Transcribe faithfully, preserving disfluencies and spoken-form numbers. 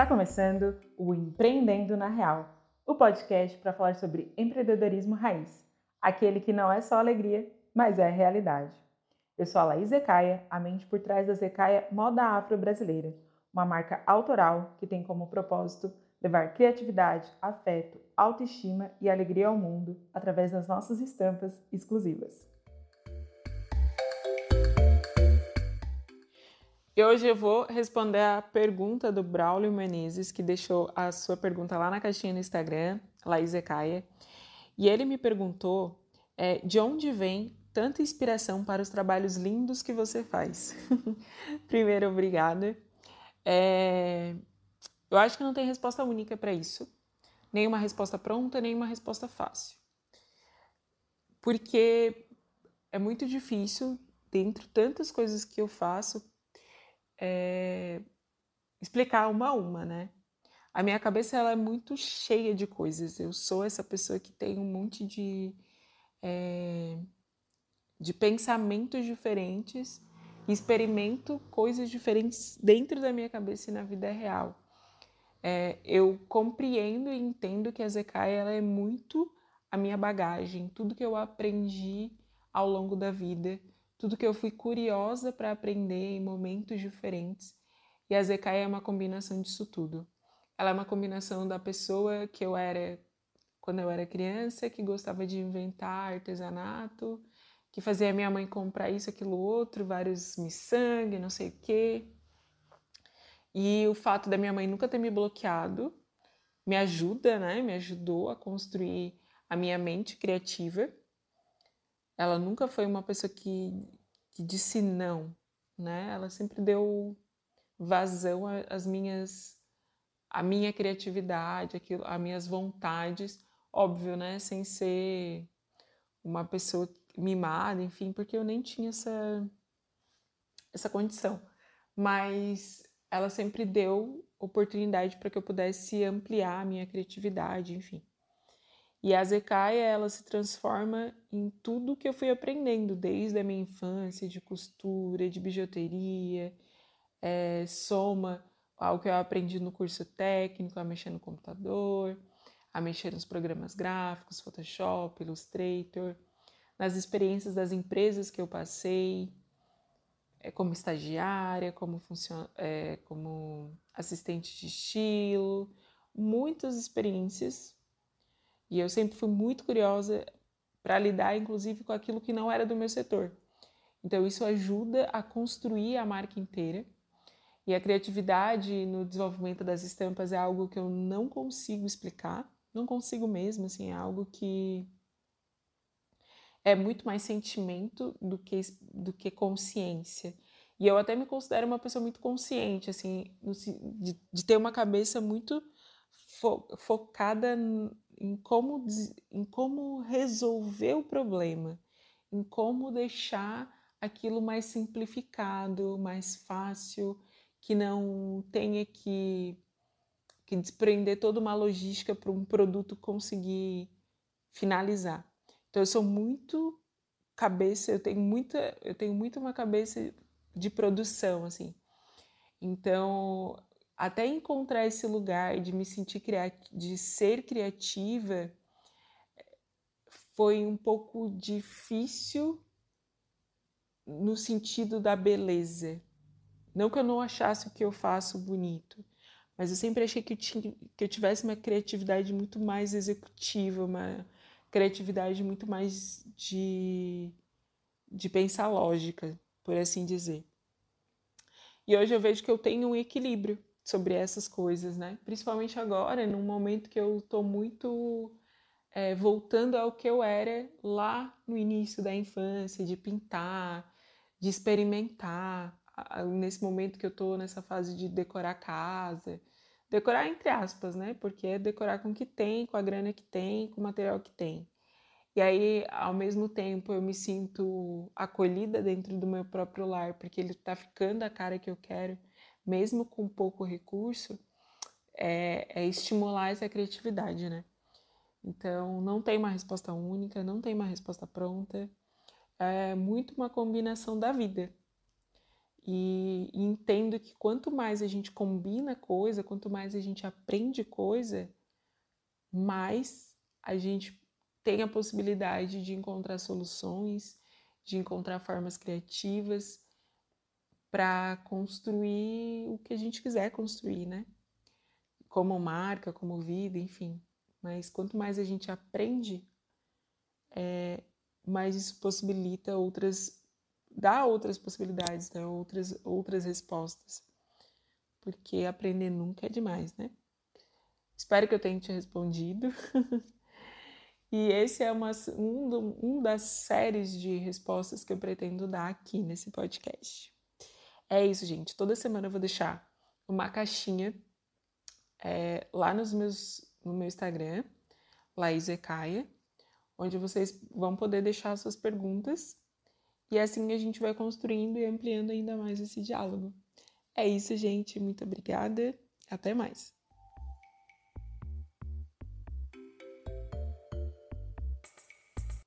Está começando o Empreendendo na Real, o podcast para falar sobre empreendedorismo raiz, aquele que não é só alegria, mas é realidade. Eu sou a Laís Zkaya, a mente por trás da Zkaya Moda Afro Brasileira, uma marca autoral que tem como propósito levar criatividade, afeto, autoestima e alegria ao mundo através das nossas estampas exclusivas. E hoje eu vou responder a pergunta do Braulio Menezes, que deixou a sua pergunta lá na caixinha no Instagram, Laís Zkaya, e ele me perguntou é, de onde vem tanta inspiração para os trabalhos lindos que você faz. Primeiro, obrigada. É... Eu acho que não tem resposta única para isso. Nem uma resposta pronta, nem uma resposta fácil. Porque é muito difícil, dentre tantas coisas que eu faço, é... explicar uma a uma, né? A minha cabeça ela é muito cheia de coisas. Eu sou essa pessoa que tem um monte de, é... de pensamentos diferentes, experimento coisas diferentes dentro da minha cabeça e na vida real. É, eu compreendo e entendo que a Zkaya, ela é muito a minha bagagem, tudo que eu aprendi ao longo da vida, tudo que eu fui curiosa para aprender em momentos diferentes. E a Zkaya é uma combinação disso tudo. Ela é uma combinação da pessoa que eu era quando eu era criança, que gostava de inventar artesanato, que fazia a minha mãe comprar isso, aquilo, outro, vários miçangue, não sei o quê. E o fato da minha mãe nunca ter me bloqueado me ajuda, né? Me ajudou a construir a minha mente criativa. Ela nunca foi uma pessoa que, que disse não, né? Ela sempre deu vazão às minhas, à minha criatividade, aquilo, às minhas vontades. Óbvio, né? Sem ser uma pessoa mimada, enfim, porque eu nem tinha essa, essa condição. Mas ela sempre deu oportunidade para que eu pudesse ampliar a minha criatividade, enfim. E a Zkaya, ela se transforma em tudo que eu fui aprendendo, desde a minha infância, de costura, de bijuteria, é, soma, algo que eu aprendi no curso técnico, a mexer no computador, a mexer nos programas gráficos, Photoshop, Illustrator, nas experiências das empresas que eu passei, como estagiária, como, funcion... é, como assistente de estilo, muitas experiências. E eu sempre fui muito curiosa para lidar, inclusive, com aquilo que não era do meu setor. Então, isso ajuda a construir a marca inteira. E a criatividade no desenvolvimento das estampas é algo que eu não consigo explicar, não consigo mesmo, assim, é algo que é muito mais sentimento do que, do que consciência. E eu até me considero uma pessoa muito consciente, assim, de, de ter uma cabeça muito fo, focada em como, em como resolver o problema, em como deixar aquilo mais simplificado, mais fácil, que não tenha que, que desprender toda uma logística para um produto conseguir finalizar. Então, eu sou muito cabeça, eu tenho, muita, eu tenho muito uma cabeça de produção, assim. Então, até encontrar esse lugar de me sentir criativa, de ser criativa, foi um pouco difícil no sentido da beleza. Não que eu não achasse o que eu faço bonito, mas eu sempre achei que eu, tinha, que eu tivesse uma criatividade muito mais executiva, uma criatividade muito mais de, de pensar lógica, por assim dizer. E hoje eu vejo que eu tenho um equilíbrio sobre essas coisas, né? Principalmente agora, num momento que eu estou muito é, voltando ao que eu era lá no início da infância, de pintar, de experimentar, nesse momento que eu estou nessa fase de decorar a casa. Decorar entre aspas, né? Porque é decorar com o que tem, com a grana que tem, com o material que tem. E aí, ao mesmo tempo, eu me sinto acolhida dentro do meu próprio lar, porque ele tá ficando a cara que eu quero, mesmo com pouco recurso, é, é estimular essa criatividade, né? Então, não tem uma resposta única, não tem uma resposta pronta. É muito uma combinação da vida. E, e entendo que quanto mais a gente combina coisa, quanto mais a gente aprende coisa, mais a gente tem a possibilidade de encontrar soluções, de encontrar formas criativas para construir o que a gente quiser construir, né? Como marca, como vida, enfim. Mas quanto mais a gente aprende, é, mais isso possibilita outras, dá outras possibilidades, dá outras, outras respostas. Porque aprender nunca é demais, né? Espero que eu tenha te respondido. E esse é uma, um, um das séries de respostas que eu pretendo dar aqui nesse podcast. É isso, gente. Toda semana eu vou deixar uma caixinha é, lá nos meus, no meu Instagram, Laís Zkaya, onde vocês vão poder deixar suas perguntas. E assim a gente vai construindo e ampliando ainda mais esse diálogo. É isso, gente. Muito obrigada. Até mais.